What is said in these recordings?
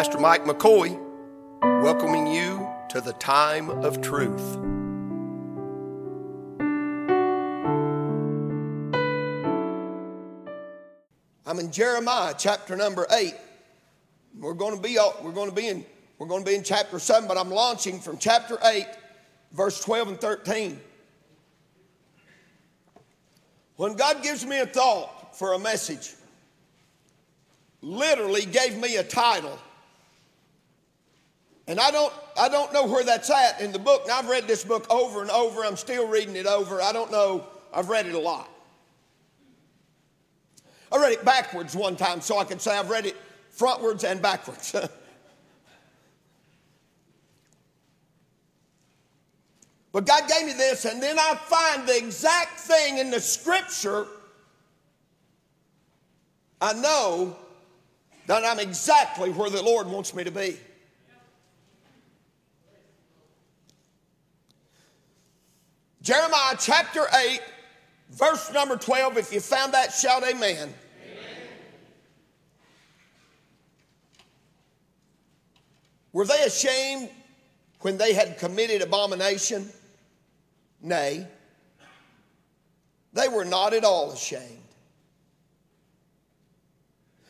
Pastor Mike McCoy, welcoming you to the Time of Truth. I'm in Jeremiah chapter number 8. We're going to be in chapter 7, but I'm launching from chapter 8, verse 12 and 13. When God gives me a thought for a message, literally gave me a title. And I don't know where that's at in the book. And I've read this book over and over. I'm still reading it over. I don't know. I've read it a lot. I read it backwards one time so I could say I've read it frontwards and backwards. But God gave me this, and then I find the exact thing in the scripture. I know that I'm exactly where the Lord wants me to be. Jeremiah chapter 8, verse number 12. If you found that, shout amen. Amen. Were they ashamed when they had committed abomination? Nay, they were not at all ashamed.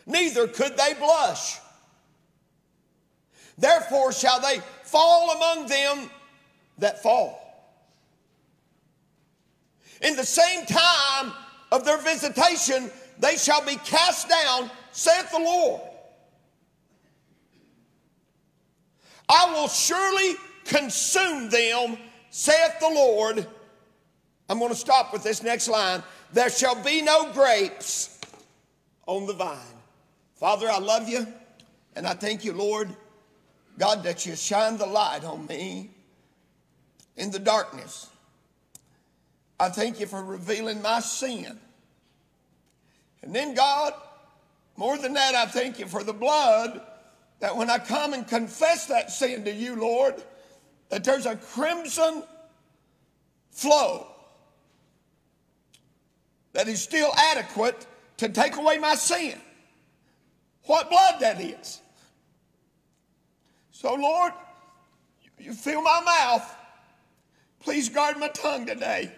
Neither could they blush. Therefore shall they fall among them that fall. In the same time of their visitation, they shall be cast down, saith the Lord. I will surely consume them, saith the Lord. I'm going to stop with this next line. There shall be no grapes on the vine. Father, I love you, and I thank you, Lord, God, that you shine the light on me in the darkness. I thank you for revealing my sin. And then, God, more than that, I thank you for the blood that when I come and confess that sin to you, Lord, that there's a crimson flow that is still adequate to take away my sin. What blood that is. So, Lord, you fill my mouth. Please guard my tongue today.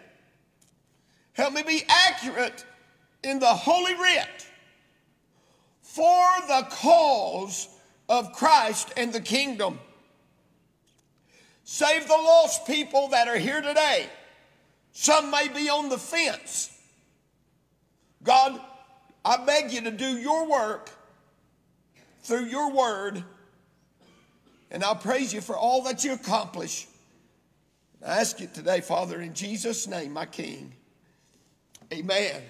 Help me be accurate in the Holy Writ for the cause of Christ and the kingdom. Save the lost people that are here today. Some may be on the fence. God, I beg you to do your work through your word, and I praise you for all that you accomplish. I ask you today, Father, in Jesus' name, my King. Amen.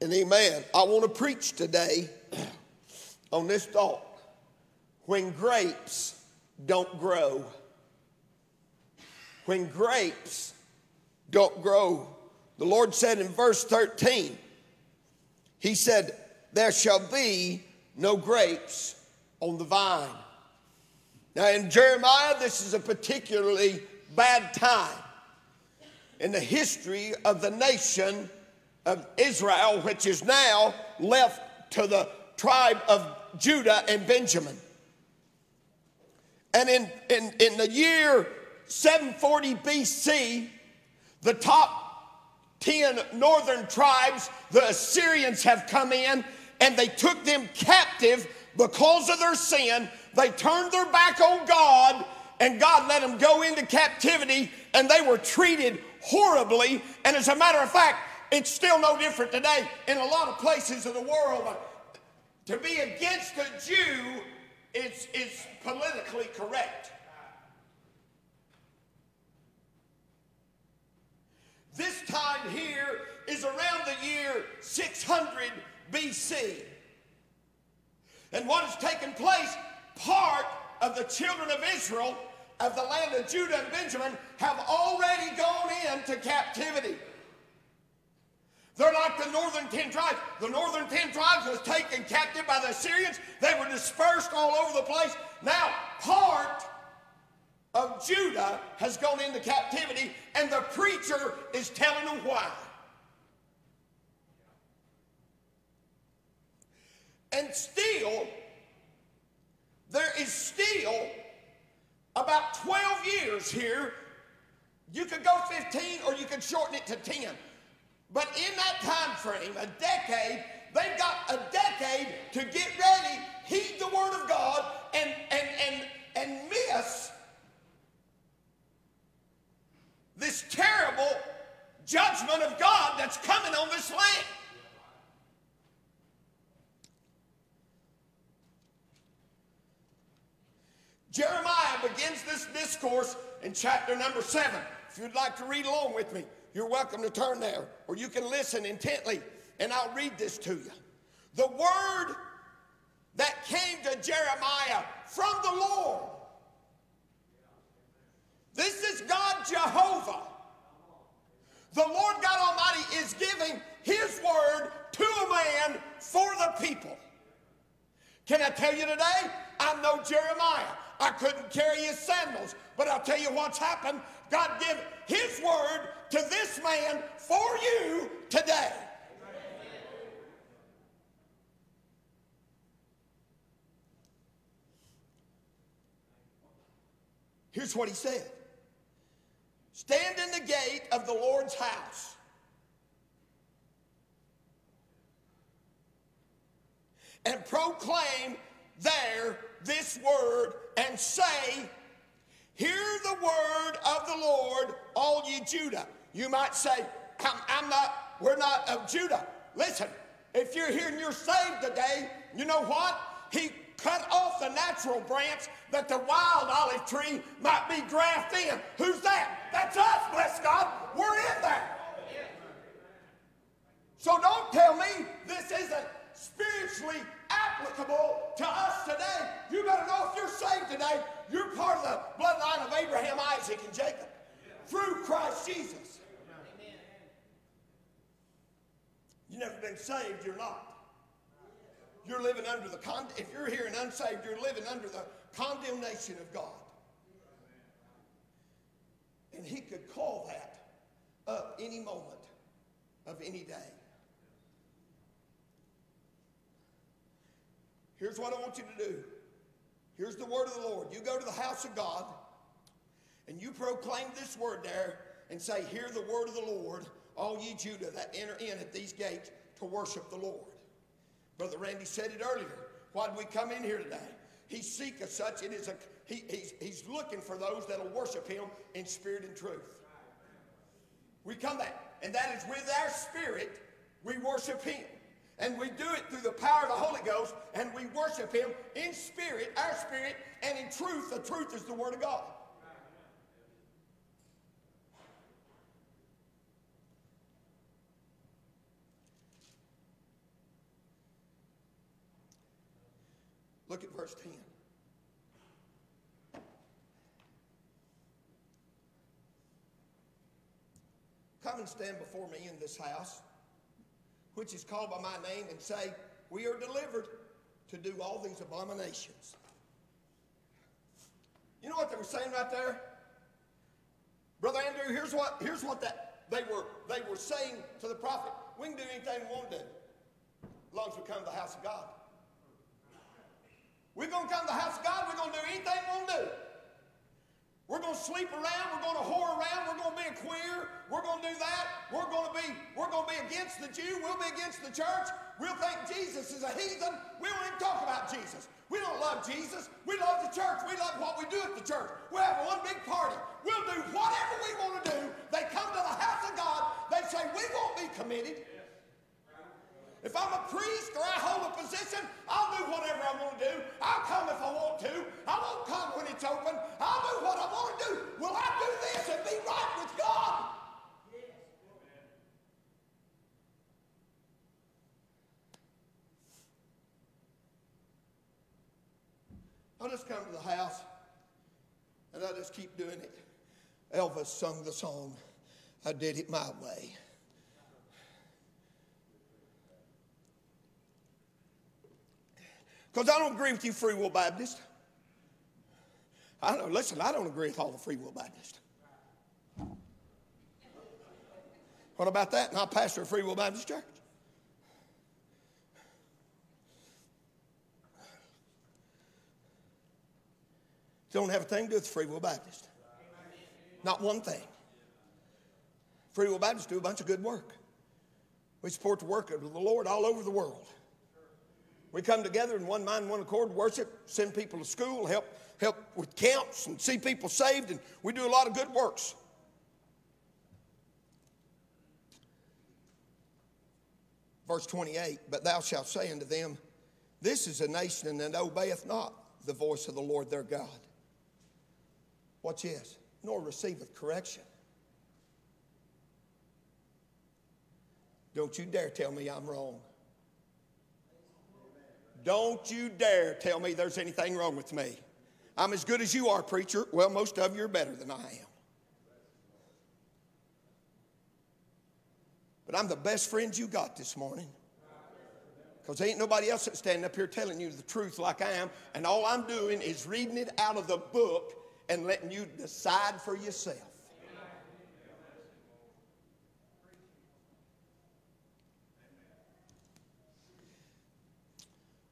And amen. I want to preach today on this thought. When grapes don't grow. When grapes don't grow. The Lord said in verse 13, he said, there shall be no grapes on the vine. Now in Jeremiah, this is a particularly bad time in the history of the nation of Israel, which is now left to the tribe of Judah and Benjamin. And in the year 740 BC, the top 10 northern tribes, the Assyrians, have come in, and they took them captive because of their sin. They turned their back on God, and God let them go into captivity, and they were treated horribly. And as a matter of fact, it's still no different today in a lot of places of the world. To be against a Jew is politically correct. This time here is around the year 600 BC. And what has taken place, part of the children of Israel of the land of Judah and Benjamin have already gone into captivity. They're like the northern 10 tribes. The northern 10 tribes was taken captive by the Assyrians. They were dispersed all over the place. Now, part of Judah has gone into captivity, and the preacher is telling them why. And still, There is still about 12 years here. You could go 15 or you could shorten it to 10. But in that time frame, a decade, they've got a decade to get ready, heed the word of God, and miss this terrible judgment of God that's coming on this land. Jeremiah begins this discourse in chapter number 7. If you'd like to read along with me, you're welcome to turn there, or you can listen intently, and I'll read this to you. The word that came to Jeremiah from the Lord. This is God Jehovah. The Lord God Almighty is giving his word to a man for the people. Can I tell you today? I'm no Jeremiah. I couldn't carry his sandals. But I'll tell you what's happened. God gave his word to this man for you today. Amen. Here's what he said. Stand in the gate of the Lord's house and proclaim there this word and say, hear the word of the Lord, all ye Judah. You might say, we're not of Judah. Listen, if you're here and you're saved today, you know what? He cut off the natural branch that the wild olive tree might be grafted in. Who's that? That's us, bless God. We're in that. So don't tell me this isn't spiritually applicable to us today. You better know if you're saved today, you're part of the bloodline of Abraham, Isaac, and Jacob through Christ Jesus. Amen. You've never been saved, you're not. You're living under the if you're here and unsaved, you're living under the condemnation of God. And he could call that up any moment of any day. Here's what I want you to do. Here's the word of the Lord. You go to the house of God and you proclaim this word there and say, hear the word of the Lord, all ye Judah that enter in at these gates to worship the Lord. Brother Randy said it earlier. Why did we come in here today? He seeketh such. It is he's looking for those that will worship him in spirit and truth. We come back, and that is with our spirit we worship him. And we do it through the power of the Holy Ghost, and we worship him in spirit, our spirit, and in truth. The truth is the word of God. Look at verse 10. Come and stand before me in this house, which is called by my name, and say, we are delivered to do all these abominations. You know what they were saying right there? Brother Andrew, here's what that they were saying to the prophet. We can do anything we want to do, as long as we come to the house of God. We're going to come to the house of God, we're going to do anything we want to do. We're going to sleep around, we're going to whore around, we're going to be a queer, we're going to do that, we're going to be against the Jew, we'll be against the church, we'll think Jesus is a heathen, we don't even talk about Jesus. We don't love Jesus, we love the church, we love what we do at the church. We'll have one big party, we'll do whatever we want to do. They come to the house of God, they say we won't be committed. If I'm a priest or I hold a position, I'll do whatever I want to do. I'll come if I want to. I won't come when it's open. I'll do what I want to do. Will I do this and be right with God? Yes. I'll just come to the house and I'll just keep doing it. Elvis sung the song, I Did It My Way. Because I don't agree with you free will Baptists. I don't agree with all the free will Baptists. What about that? And I'll pastor a free will Baptist church. Don't have a thing to do with Free Will Baptist. Not one thing. Free Will Baptists do a bunch of good work. We support the work of the Lord all over the world. We come together in one mind, one accord, worship, send people to school, help with camps and see people saved, and we do a lot of good works. Verse 28, but thou shalt say unto them, this is a nation that obeyeth not the voice of the Lord their God. Watch this, nor receiveth correction. Don't you dare tell me I'm wrong. Don't you dare tell me there's anything wrong with me. I'm as good as you are, preacher. Well, most of you are better than I am. But I'm the best friend you got this morning. Because there ain't nobody else that's standing up here telling you the truth like I am. And all I'm doing is reading it out of the book and letting you decide for yourself.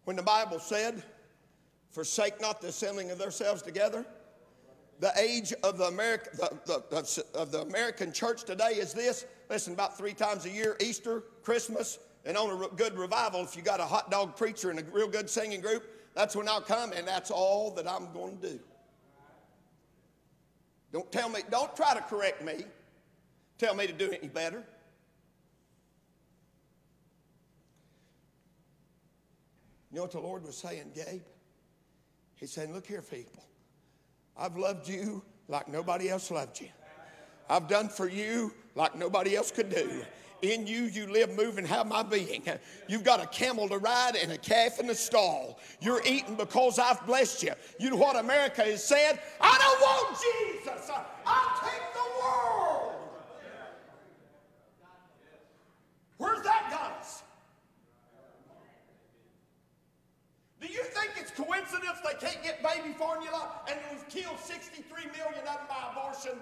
When the Bible said, forsake not the assembling of themselves together, the age of the American church today is this. Listen, about 3 times a year, Easter, Christmas, and on a good revival, if you got a hot dog preacher and a real good singing group, that's when I'll come, and that's all that I'm going to do. Don't tell me, don't try to correct me. Tell me to do any better. You know what the Lord was saying, Gabe? He's saying, look here, people. I've loved you like nobody else loved you. I've done for you like nobody else could do. In you, you live, move, and have my being. You've got a camel to ride and a calf in the stall. You're eating because I've blessed you. You know what America has said? I don't want Jesus. I'll take the world. Where's that got us? Do you think it's coincidence they can't get baby formula and we've killed 63 million of them by abortion?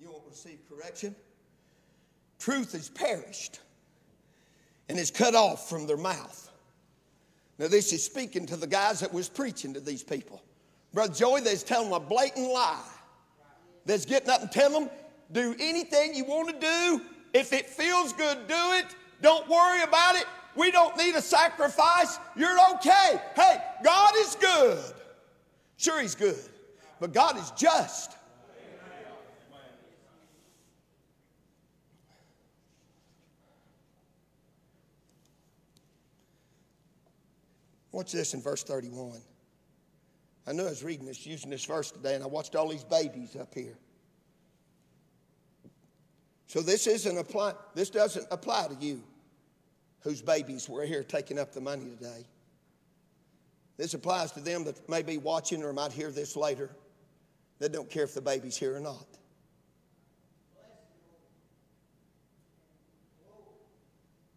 You won't receive correction. Truth is perished and is cut off from their mouth. Now this is speaking to the guys that was preaching to these people. Brother Joey, they're telling them a blatant lie. They're getting up and telling them, do anything you want to do. If it feels good, do it. Don't worry about it. We don't need a sacrifice. You're okay. Hey, God is good. Sure, he's good. But God is just. Watch this in verse 31. I knew I was reading this, using this verse today, and I watched all these babies up here. So this doesn't apply to you whose babies were here taking up the money today. This applies to them that may be watching or might hear this later that don't care if the baby's here or not.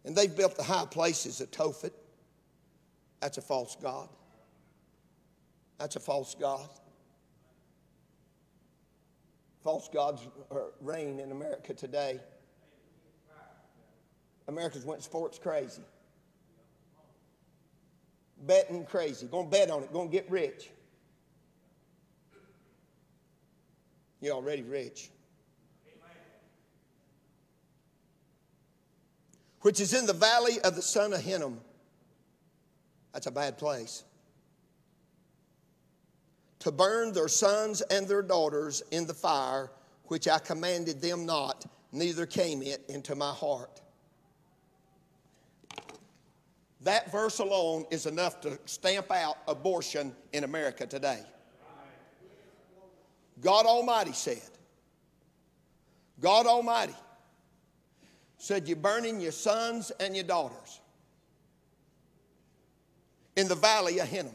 And they've built the high places at Tophet. That's a false god. That's a false god. False gods reign in America today. America's went sports crazy. Betting crazy. Going to bet on it. Going to get rich. You're already rich. Which is in the valley of the son of Hinnom. That's a bad place. To burn their sons and their daughters in the fire, which I commanded them not, neither came it into my heart. That verse alone is enough to stamp out abortion in America today. God Almighty said, God Almighty said, you're burning your sons and your daughters in the valley of Hinnom.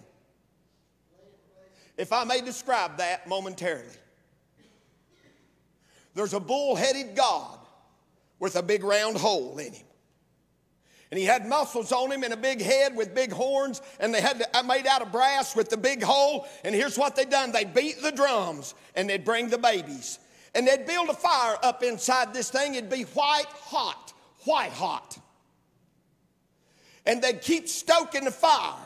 If I may describe that momentarily. There's a bull-headed god with a big round hole in him. And he had muscles on him and a big head with big horns. And they had made out of brass with the big hole. And here's what they done. They beat the drums and they'd bring the babies. And they'd build a fire up inside this thing. It'd be white hot. white hot. And they'd keep stoking the fire.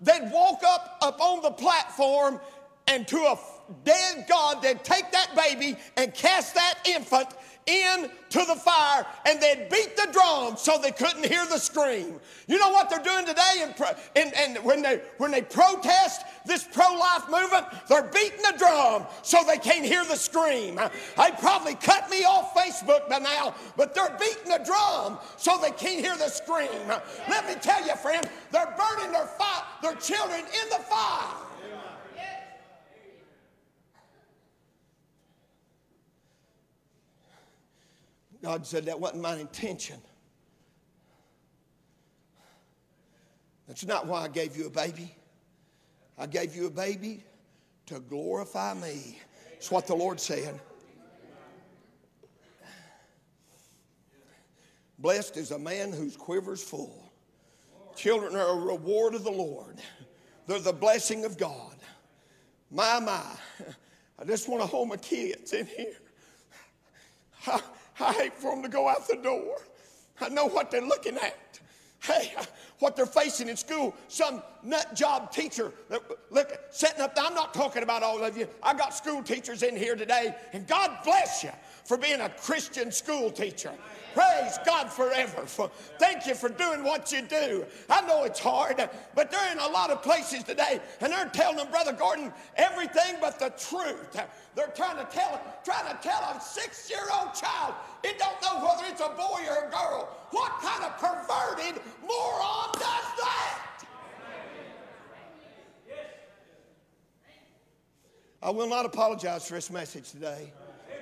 They'd walk up on the platform, and to a dead God, they'd take that baby and cast that infant into the fire, and they'd beat the drum so they couldn't hear the scream. You know what they're doing today? When they protest this pro-life movement, they're beating the drum so they can't hear the scream. They probably cut me off Facebook by now, but they're beating the drum so they can't hear the scream. Let me tell you, friend, they're burning their children in the fire. God said, that wasn't my intention. That's not why I gave you a baby. I gave you a baby to glorify me. That's what the Lord said. Blessed is a man whose quiver's full. Children are a reward of the Lord. They're the blessing of God. My. I just want to hold my kids in here. I hate for them to go out the door. I know what they're looking at. Hey, what they're facing in school. Some nut job teacher setting up. I'm not talking about all of you. I got school teachers in here today, and God bless you for being a Christian school teacher. Praise God forever. Thank you for doing what you do. I know it's hard, but they're in a lot of places today, and they're telling them, Brother Gordon, everything but the truth. They're trying to tell a 6-year-old child, it don't know whether it's a boy or a girl. What kind of perverted moron does that? I will not apologize for this message today.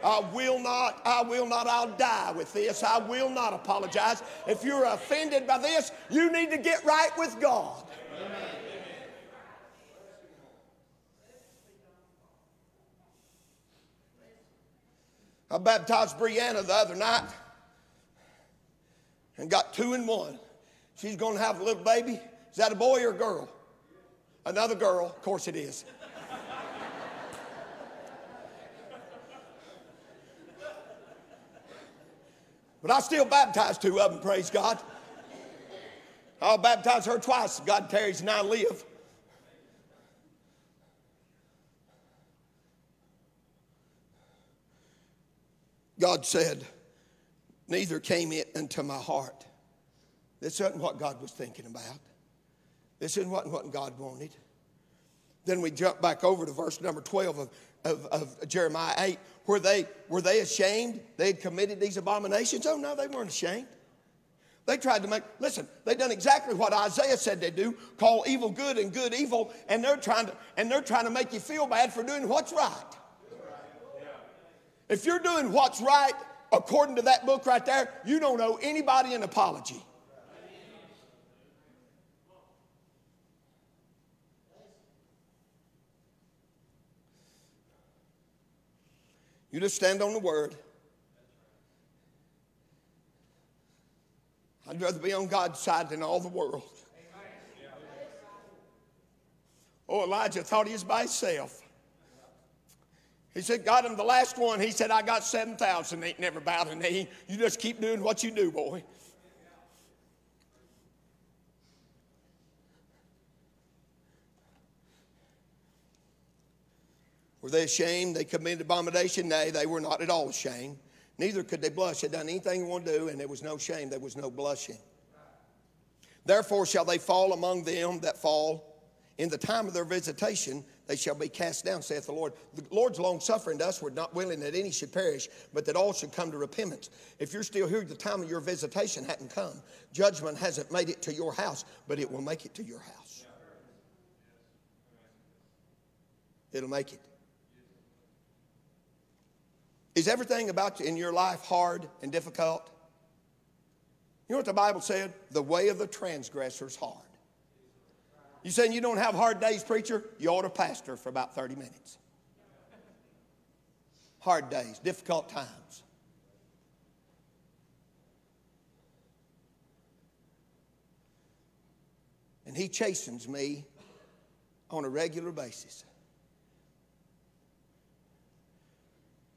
I will not, I'll die with this. I will not apologize. If you're offended by this, you need to get right with God. Amen. I baptized Brianna the other night and got 2 in 1. She's going to have a little baby. Is that a boy or a girl? Another girl. Of course it is. But I still baptize 2 of them, praise God. I'll baptize her twice if God tarries and I live. God said, neither came it into my heart. This isn't what God was thinking about. This isn't what God wanted. Then we jump back over to verse number 12 of Jeremiah 8. Were they ashamed they had committed these abominations? Oh, no, they weren't ashamed. They tried to make, listen, they done exactly what Isaiah said they do, call evil good and good evil, and they're trying to make you feel bad for doing what's right. If you're doing what's right, according to that book right there, you don't owe anybody an apology. You just stand on the word. I'd rather be on God's side than all the world. Oh, Elijah thought he was by himself. He said, God, I'm the last one. He said, I got 7,000. Ain't never bowed a knee. You just keep doing what you do, boy. Were they ashamed? They committed abomination? Nay, they were not at all ashamed. Neither could they blush. They had done anything they wanted to do, and there was no shame. There was no blushing. Therefore shall they fall among them that fall. In the time of their visitation, they shall be cast down, saith the Lord. The Lord's long-suffering to us, we're not willing that any should perish, but that all should come to repentance. If you're still here, the time of your visitation hadn't come. Judgment hasn't made it to your house, but it will make it to your house. It'll make it. Is everything about you in your life hard and difficult? You know what the Bible said? The way of the transgressor is hard. You saying you don't have hard days, preacher? You ought to pastor for about 30 minutes. Hard days, difficult times. And he chastens me on a regular basis.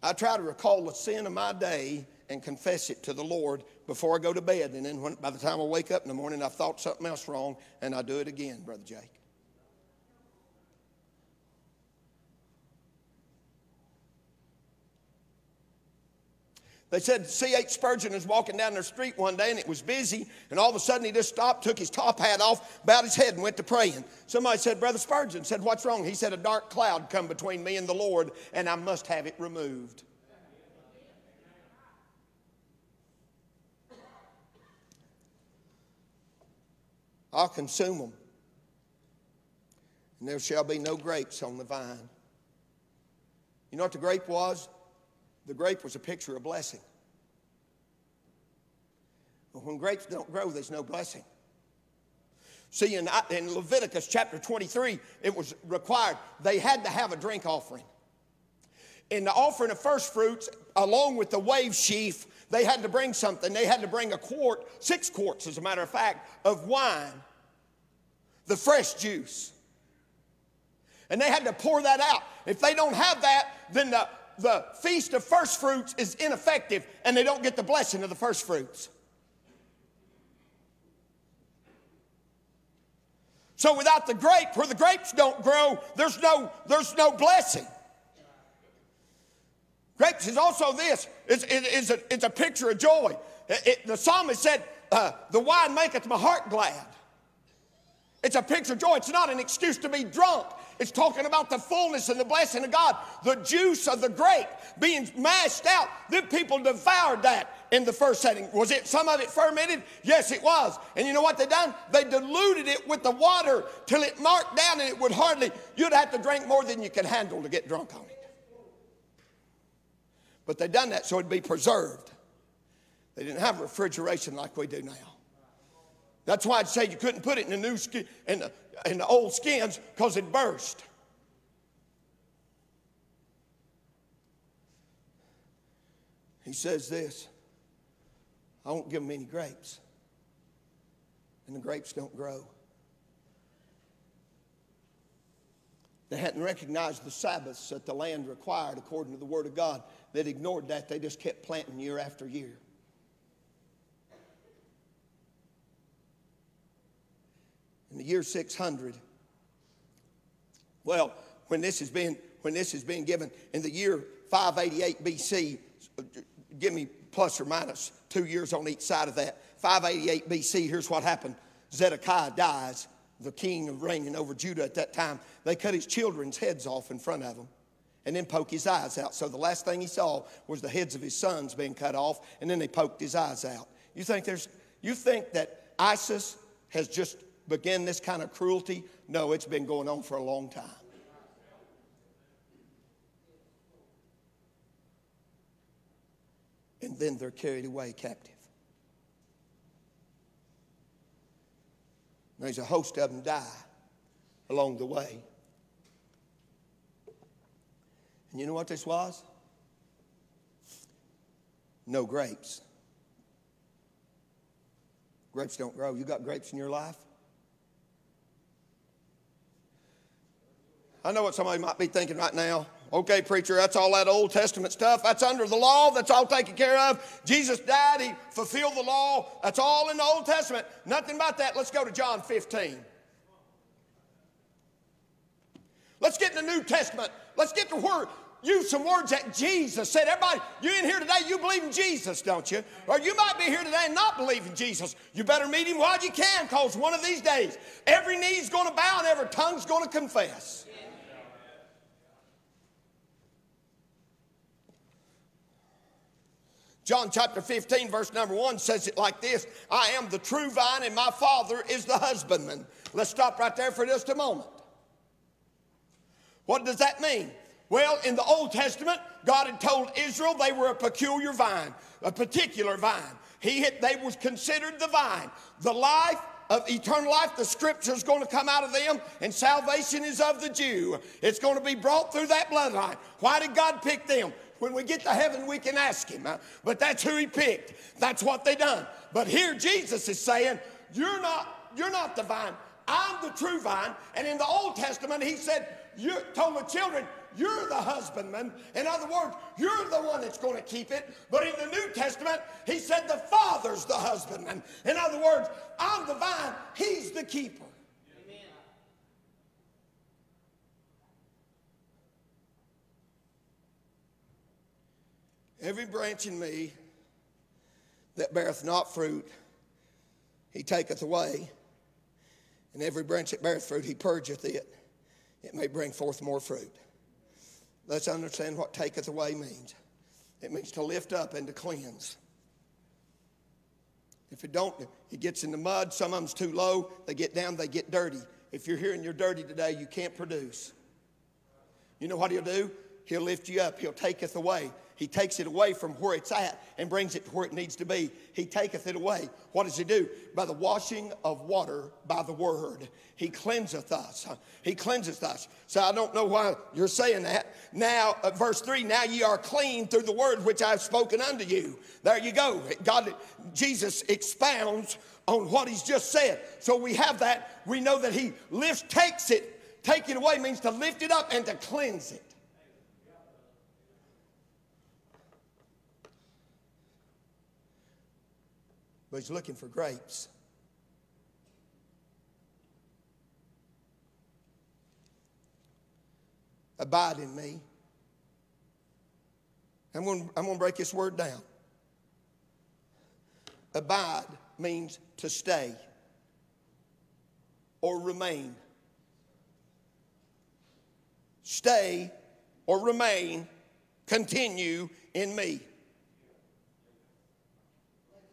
I try to recall the sin of my day and confess it to the Lord before I go to bed. And then by the time I wake up in the morning, I've thought something else wrong, and I do it again, Brother Jake. They said C.H. Spurgeon was walking down their street one day, and it was busy, and all of a sudden he just stopped, took his top hat off, bowed his head, and went to praying. Somebody said, Brother Spurgeon, said, what's wrong? He said, a dark cloud come between me and the Lord, and I must have it removed. I'll consume them, and there shall be no grapes on the vine. You know what the grape was? The grape was a picture of blessing. But when grapes don't grow, there's no blessing. See, in Leviticus chapter 23, it was required. They had to have a drink offering. In the offering of first fruits, along with the wave sheaf, they had to bring something. They had to bring a quart, 6 quarts as a matter of fact, of wine, the fresh juice. And they had to pour that out. If they don't have that, then the feast of first fruits is ineffective, and they don't get the blessing of the first fruits. So without the grape, where the grapes don't grow, there's no blessing. Grapes is also this. It's a picture of joy. The psalmist said, the wine maketh my heart glad. It's a picture of joy. It's not an excuse to be drunk. It's talking about the fullness and the blessing of God. The juice of the grape being mashed out. The people devoured that in the first setting. Was it some of it fermented? Yes, it was. And you know what they done? They diluted it with the water till it marked down, and it would hardly, you'd have to drink more than you could handle to get drunk on it. But they done that so it'd be preserved. They didn't have refrigeration like we do now. That's why I'd say you couldn't put it in the new skin, in the old skins, because it burst. He says this, I won't give them any grapes, and the grapes don't grow. They hadn't recognized the Sabbaths that the land required according to the Word of God. They'd ignored that. They just kept planting year after year. In the year 600, well, when this is being given, in the year 588 BC, give me plus or minus 2 years on each side of that. 588 BC, here's what happened. Zedekiah dies, the king of reigning over Judah at that time. They cut his children's heads off in front of him and then poke his eyes out. So the last thing he saw was the heads of his sons being cut off, and then they poked his eyes out. You think that ISIS has just begin this kind of cruelty? No, it's been going on for a long time. And then they're carried away captive. And there's a host of them die along the way. And you know what this was? No grapes. Grapes don't grow. You got grapes in your life? I know what somebody might be thinking right now. Okay, preacher, that's all that Old Testament stuff. That's under the law. That's all taken care of. Jesus died. He fulfilled the law. That's all in the Old Testament. Nothing about that. Let's go to John 15. Let's get in the New Testament. Let's get to where, use some words that Jesus said. Everybody, you're in here today, you believe in Jesus, don't you? Or you might be here today and not believe in Jesus. You better meet him while you can, because one of these days, every knee's going to bow and every tongue's going to confess. John chapter 15, verse number 1 says it like this. I am the true vine, and my Father is the husbandman. Let's stop right there for just a moment. What does that mean? Well, in the Old Testament, God had told Israel they were a peculiar vine, a particular vine. They was considered the vine. The life of eternal life, the scripture is going to come out of them, and salvation is of the Jew. It's going to be brought through that bloodline. Why did God pick them? When we get to heaven, we can ask him. But that's who he picked. That's what they done. But here Jesus is saying, you're not the vine. I'm the true vine. And in the Old Testament, he said, you told the children, You're the husbandman. In other words, you're the one that's going to keep it. But in the New Testament, he said the Father's the husbandman. In other words, I'm the vine, he's the keeper. Amen. Every branch in me that beareth not fruit, he taketh away. And every branch that beareth fruit, he purgeth it, it may bring forth more fruit. Let's understand what taketh away means. It means to lift up and to cleanse. If it don't, it gets in the mud. Some of them's too low. They get down, they get dirty. If you're here and you're dirty today, you can't produce. You know what he'll do? He'll lift you up. He'll taketh away. He takes it away from where it's at and brings it to where it needs to be. He taketh it away. What does he do? By the washing of water by the word. He cleanseth us. He cleanseth us. So I don't know why you're saying that. Now, verse 3, now ye are clean through the word which I have spoken unto you. There you go. Jesus expounds on what he's just said. So we have that. We know that he lifts, takes it. Take it away means to lift it up and to cleanse it. But he's looking for grapes. Abide in me. I'm going to break this word down. Abide means to stay or remain. Stay or remain, continue in me.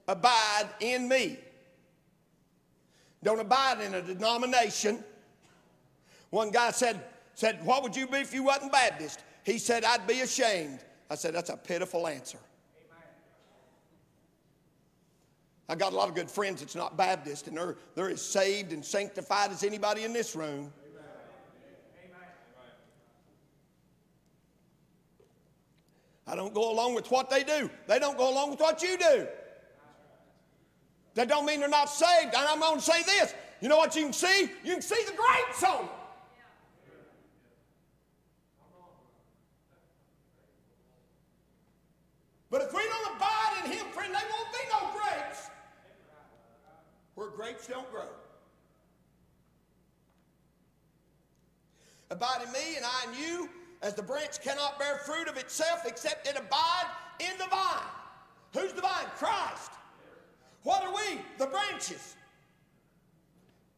Abide in me. Don't abide in a denomination. One guy said, what would you be if you wasn't Baptist? He said, I'd be ashamed. I said, that's a pitiful answer. Amen. I got a lot of good friends that's not Baptist, and they're as saved and sanctified as anybody in this room. Amen. I don't go along with what they do. They don't go along with what you do. That don't mean they're not saved. And I'm going to say this. You know what you can see? You can see the grapes on them. But if we don't abide in him, friend, there won't be no grapes. Where grapes don't grow. Abide in me and I in you, as the branch cannot bear fruit of itself except it abide in the vine. Who's the vine? Christ. What are we? The branches.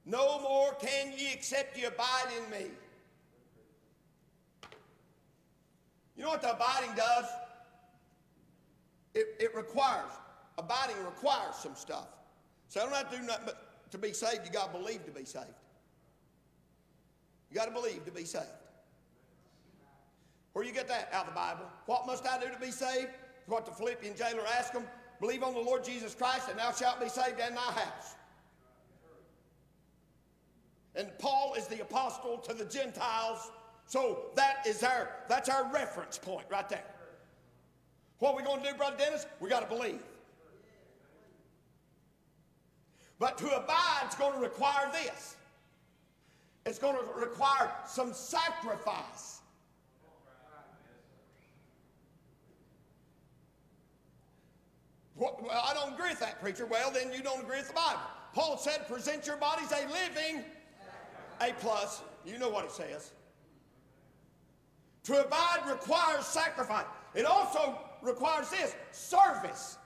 No more can ye except ye abide in me. You know what the abiding does? Abiding requires some stuff. So I don't have to do nothing but to be saved, you got to believe to be saved. You got to believe to be saved. Where you get that? Out of the Bible. What must I do to be saved? What the Philippian jailer asked him. Believe on the Lord Jesus Christ, and thou shalt be saved and thy house. And Paul is the apostle to the Gentiles, so that's our reference point right there. What are we going to do, Brother Dennis? We got to believe. But to abide is going to require this. It's going to require some sacrifice. Well, I don't agree with that, preacher. Well, then you don't agree with the Bible. Paul said, present your bodies a living, A plus. You know what it says. To abide requires sacrifice. It also requires this, service.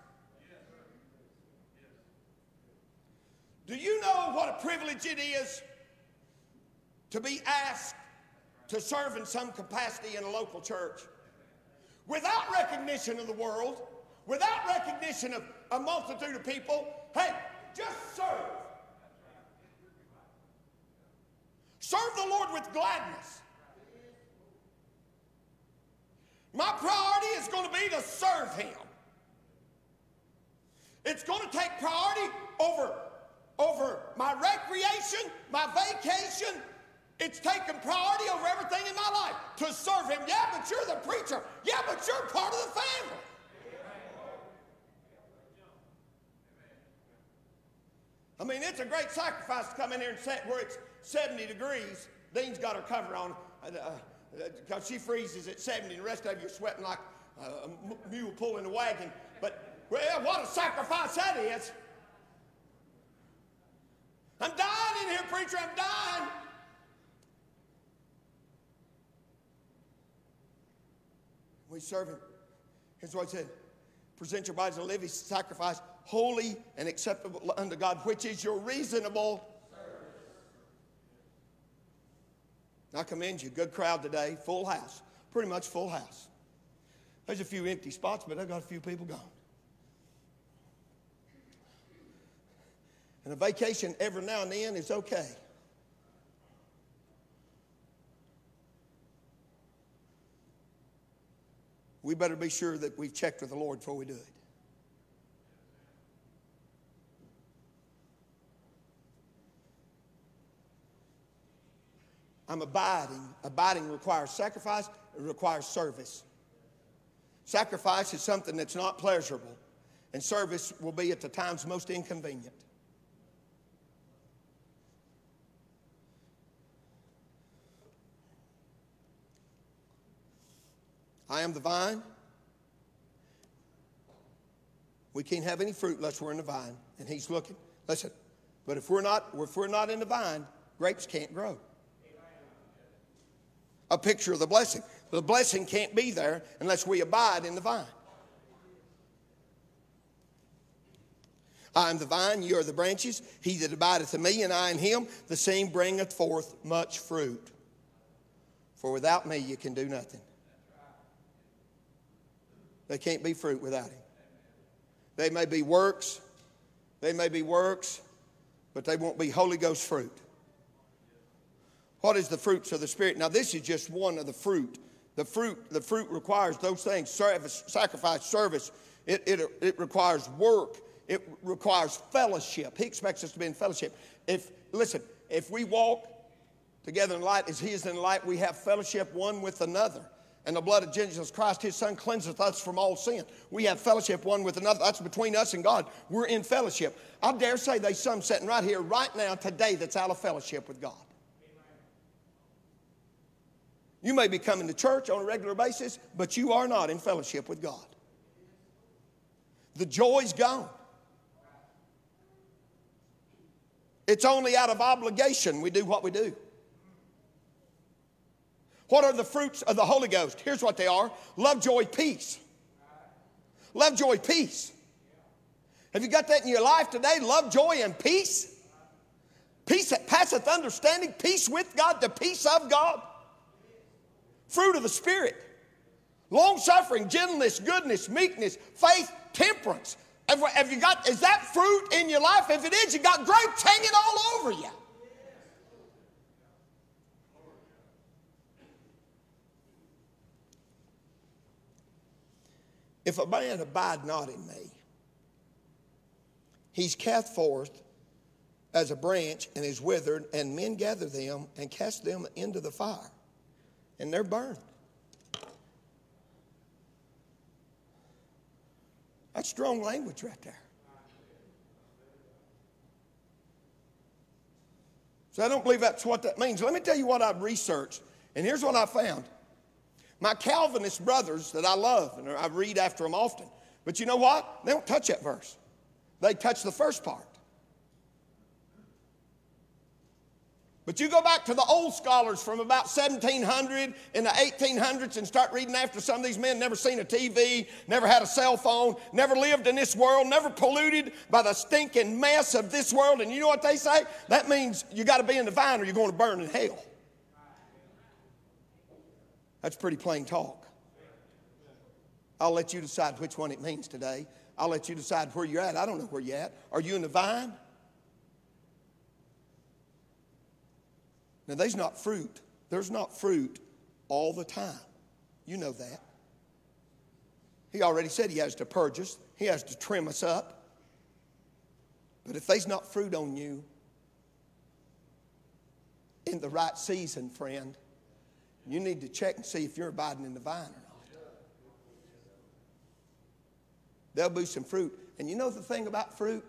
Do you know what a privilege it is to be asked to serve in some capacity in a local church? Without recognition of the world, without recognition of a multitude of people, hey, just serve. Serve the Lord with gladness. My priority is going to be to serve him. It's going to take priority over my recreation, my vacation. It's taking priority over everything in my life to serve him. Yeah, but you're the preacher. Yeah, but you're part of the family. I mean, it's a great sacrifice to come in here and sit where it's 70 degrees. Dean's got her cover on. because she freezes at 70 and the rest of you are sweating like a mule pulling a wagon. But, well, what a sacrifice that is. I'm dying in here, preacher, I'm dying. We serve him. Here's what he said. Present your bodies a living sacrifice, holy and acceptable unto God, which is your reasonable service. I commend you. Good crowd today. Full house. Pretty much full house. There's a few empty spots, but I've got a few people gone. And a vacation every now and then is okay. We better be sure that we've checked with the Lord before we do it. I'm abiding. Abiding requires sacrifice. It requires service. Sacrifice is something that's not pleasurable, and service will be at the times most inconvenient. I am the vine. We can't have any fruit unless we're in the vine, and he's looking. Listen, but if we're not in the vine, grapes can't grow. A picture of the blessing. The blessing can't be there unless we abide in the vine. I am the vine, you are the branches. He that abideth in me, and I in him, the same bringeth forth much fruit. For without me you can do nothing. They can't be fruit without him. They may be works. They may be works, but they won't be Holy Ghost fruit. What is the fruits of the Spirit? Now, this is just one of the fruit. The fruit requires those things: service, sacrifice, service. It requires work. It requires fellowship. He expects us to be in fellowship. If we walk together in light as he is in light, we have fellowship one with another. And the blood of Jesus Christ, his son, cleanseth us from all sin. We have fellowship one with another. That's between us and God. We're in fellowship. I dare say there's some sitting right here, right now, today, that's out of fellowship with God. You may be coming to church on a regular basis, but you are not in fellowship with God. The joy's gone. It's only out of obligation we do what we do. What are the fruits of the Holy Ghost? Here's what they are. Love, joy, peace. Love, joy, peace. Have you got that in your life today? Love, joy, and peace? Peace that passeth understanding. Peace with God. The peace of God. Fruit of the Spirit. Long-suffering, gentleness, goodness, meekness, faith, temperance. Have you got, is that fruit in your life? If it is, you got grapes hanging all over you. If a man abide not in me, he's cast forth as a branch and is withered, and men gather them and cast them into the fire, and they're burned. That's strong language right there. So I don't believe that's what that means. Let me tell you what I've researched, and here's what I found. My Calvinist brothers that I love, and I read after them often, but you know what? They don't touch that verse. They touch the first part. But you go back to the old scholars from about 1700 and the 1800s and start reading after some of these men, never seen a TV, never had a cell phone, never lived in this world, never polluted by the stinking mess of this world. And you know what they say? That means you got to be in the vine or you're going to burn in hell. That's pretty plain talk. I'll let you decide which one it means today. I'll let you decide where you're at. I don't know where you're at. Are you in the vine? Now, there's not fruit. There's not fruit all the time. You know that. He already said he has to purge us. He has to trim us up. But if there's not fruit on you in the right season, friend, you need to check and see if you're abiding in the vine or not. There'll be some fruit. And you know the thing about fruit?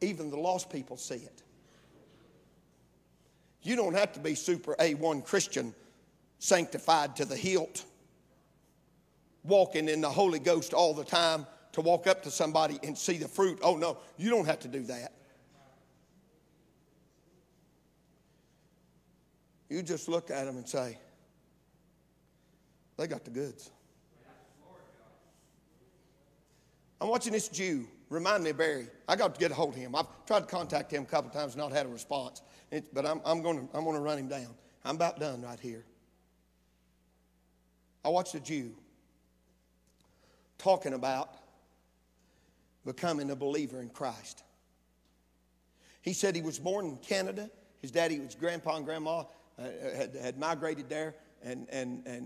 Even the lost people see it. You don't have to be super A1 Christian sanctified to the hilt, walking in the Holy Ghost all the time, to walk up to somebody and see the fruit. Oh, no, you don't have to do that. You just look at them and say, they got the goods. I'm watching this Jew. Remind me of Barry. I got to get a hold of him. I've tried to contact him a couple times, not had a response. But I'm going to run him down. I'm about done right here. I watched a Jew talking about becoming a believer in Christ. He said he was born in Canada. His daddy, his grandpa and grandma had migrated there, and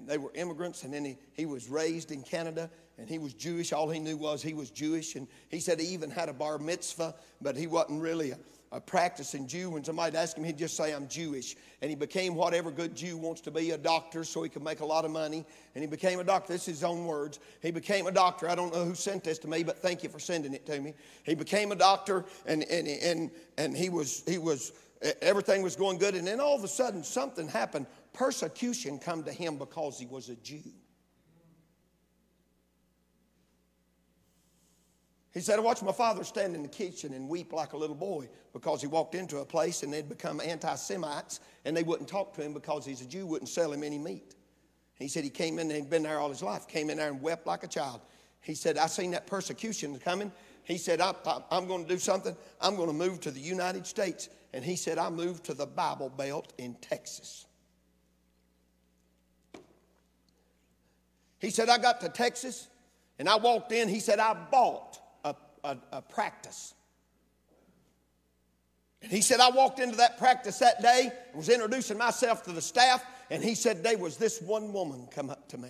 they were immigrants. And then he was raised in Canada, and he was Jewish. All he knew was he was Jewish. And he said he even had a bar mitzvah, but he wasn't really a practicing Jew. When somebody asked him, he'd just say, I'm Jewish. And he became whatever good Jew wants to be, a doctor, so he could make a lot of money. And he became a doctor. This is his own words. He became a doctor. I don't know who sent this to me, but thank you for sending it to me. He became a doctor, and he was everything was going good. And then all of a sudden something happened. Persecution come to him because he was a Jew. He said, I watched my father stand in the kitchen and weep like a little boy because he walked into a place and they'd become anti-Semites and they wouldn't talk to him because he's a Jew, wouldn't sell him any meat. He said he came in and he'd been there all his life, came in there and wept like a child. He said, I seen that persecution coming. He said, I'm going to do something. I'm going to move to the United States. And he said, I moved to the Bible Belt in Texas. He said, I got to Texas and I walked in. He said, I bought a practice. And he said, I walked into that practice that day, was introducing myself to the staff, and he said, there was this one woman come up to me.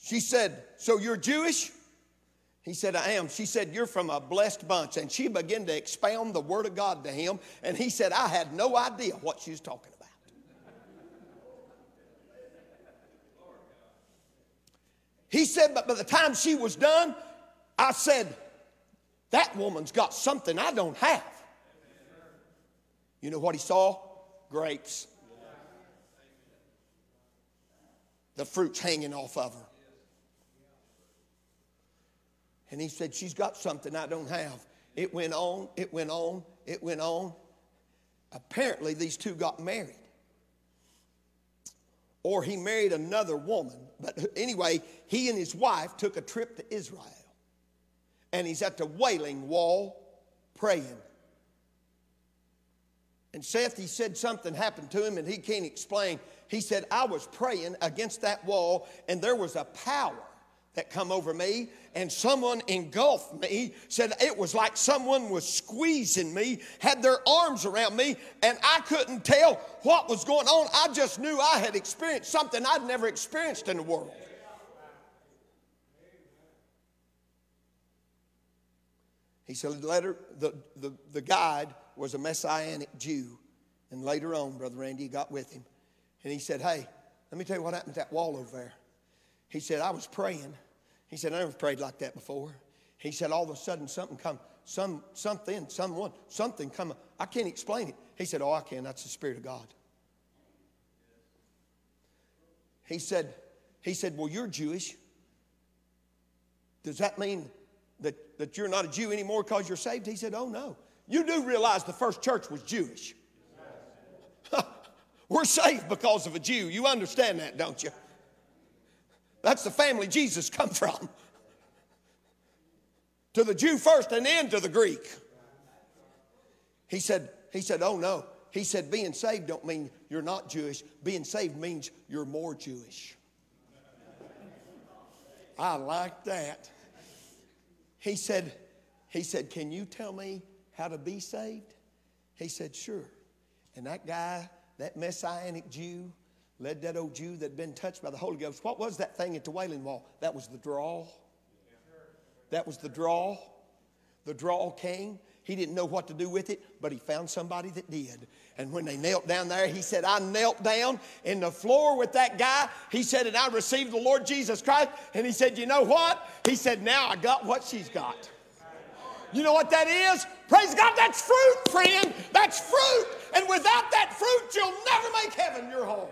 She said, so you're Jewish? He said, I am. She said, you're from a blessed bunch. And she began to expound the Word of God to him, and he said, I had no idea what she was talking about. He said, but by the time she was done, I said, that woman's got something I don't have. You know what he saw? Grapes. The fruit's hanging off of her. And he said, she's got something I don't have. It went on, it went on, it went on. Apparently, these two got married. Or he married another woman. But anyway, he and his wife took a trip to Israel. And he's at the Wailing Wall praying. And Seth, he said something happened to him and he can't explain. He said, I was praying against that wall and there was a power that come over me and someone engulfed me. Said it was like someone was squeezing me, had their arms around me, and I couldn't tell what was going on. I just knew I had experienced something I'd never experienced in the world. He said later, the guide was a Messianic Jew. And later on, Brother Randy got with him. And he said, hey, let me tell you what happened to that wall over there. He said, I was praying. He said, I never prayed like that before. He said, all of a sudden something come, something come. I can't explain it. He said, oh, I can. That's the Spirit of God. He said, well, you're Jewish. Does that mean that you're not a Jew anymore because you're saved? He said, oh, no. You do realize the first church was Jewish. We're saved because of a Jew. You understand that, don't you? That's the family Jesus come from. To the Jew first and then to the Greek. He said, oh, no. He said, being saved don't mean you're not Jewish. Being saved means you're more Jewish. I like that. He said, can you tell me how to be saved? He said, sure. And that guy, that Messianic Jew, led that old Jew that'd been touched by the Holy Ghost. What was that thing at the Wailing Wall? That was the draw. That was the draw. The draw came. He didn't know what to do with it, but he found somebody that did. And when they knelt down there, he said, I knelt down in the floor with that guy. He said, and I received the Lord Jesus Christ. And he said, you know what? He said, now I got what she's got. You know what that is? Praise God, that's fruit, friend. That's fruit. And without that fruit, you'll never make heaven your home.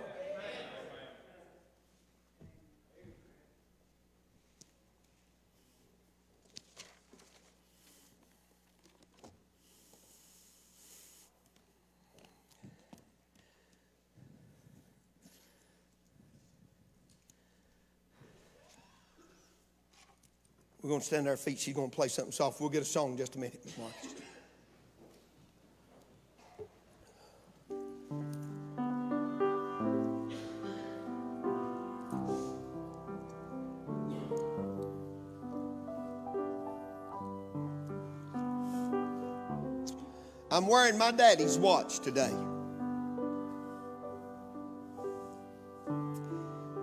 We're going to stand to our feet. She's going to play something soft. We'll get a song in just a minute, Miss Marcus. I'm wearing my daddy's watch today.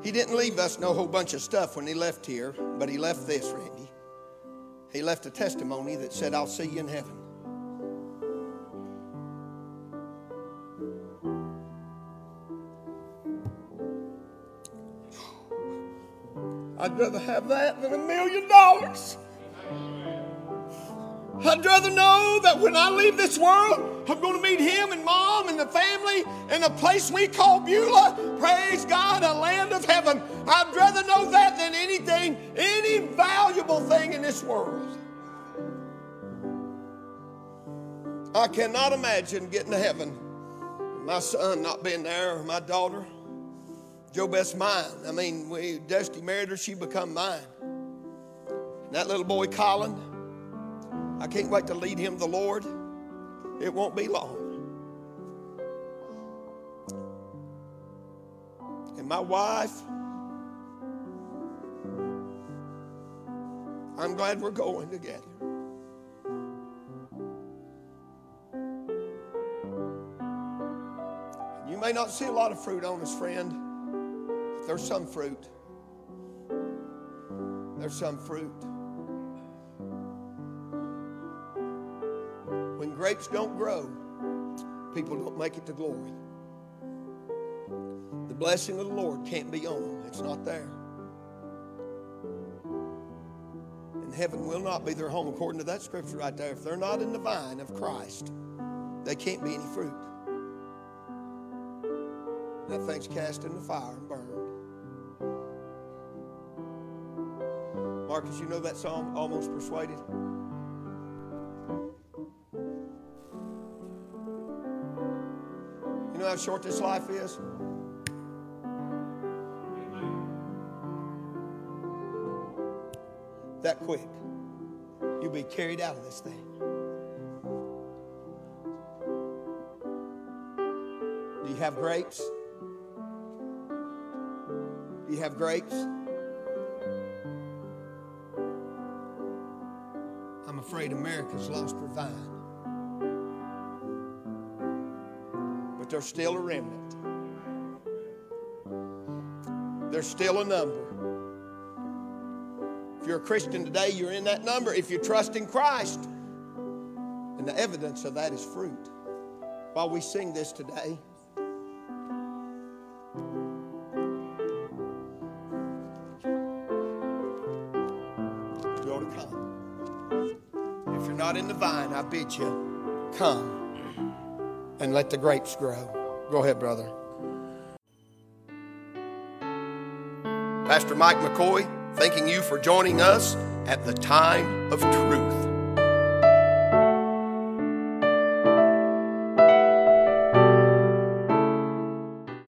He didn't leave us no whole bunch of stuff when he left here, but he left this, Randy. He left a testimony that said, "I'll see you in heaven." I'd rather have that than $1 million. I'd rather know that when I leave this world, I'm going to meet him and mom and the family in a place we call Beulah. Praise God, a land of heaven. I'd rather know that than anything, any valuable thing in this world. I cannot imagine getting to heaven, my son not being there, or my daughter. Joe Best, mine. I mean, Dusty married her, she become mine. And that little boy, Colin, I can't wait to lead him to the Lord. It won't be long. And my wife, I'm glad we're going together. You may not see a lot of fruit on us, friend. If there's some fruit. There's some fruit. When grapes don't grow, people don't make it to glory. The blessing of the Lord can't be on them. It's not there. And heaven will not be their home, according to that scripture right there. If they're not in the vine of Christ, they can't be any fruit. That thing's cast in the fire and burned. Marcus, you know that song, Almost Persuaded? You know how short this life is? That quick, you'll be carried out of this thing. Do you have grapes? Do you have grapes? I'm afraid America's lost her vine. There's still a remnant. There's still a number. If you're a Christian today, you're in that number. If you trust in Christ, and the evidence of that is fruit. While we sing this today, you ought to come. If you're not in the vine, I bid you, come. And let the grapes grow. Go ahead, brother. Pastor Mike McCoy, thanking you for joining us at the Time of Truth.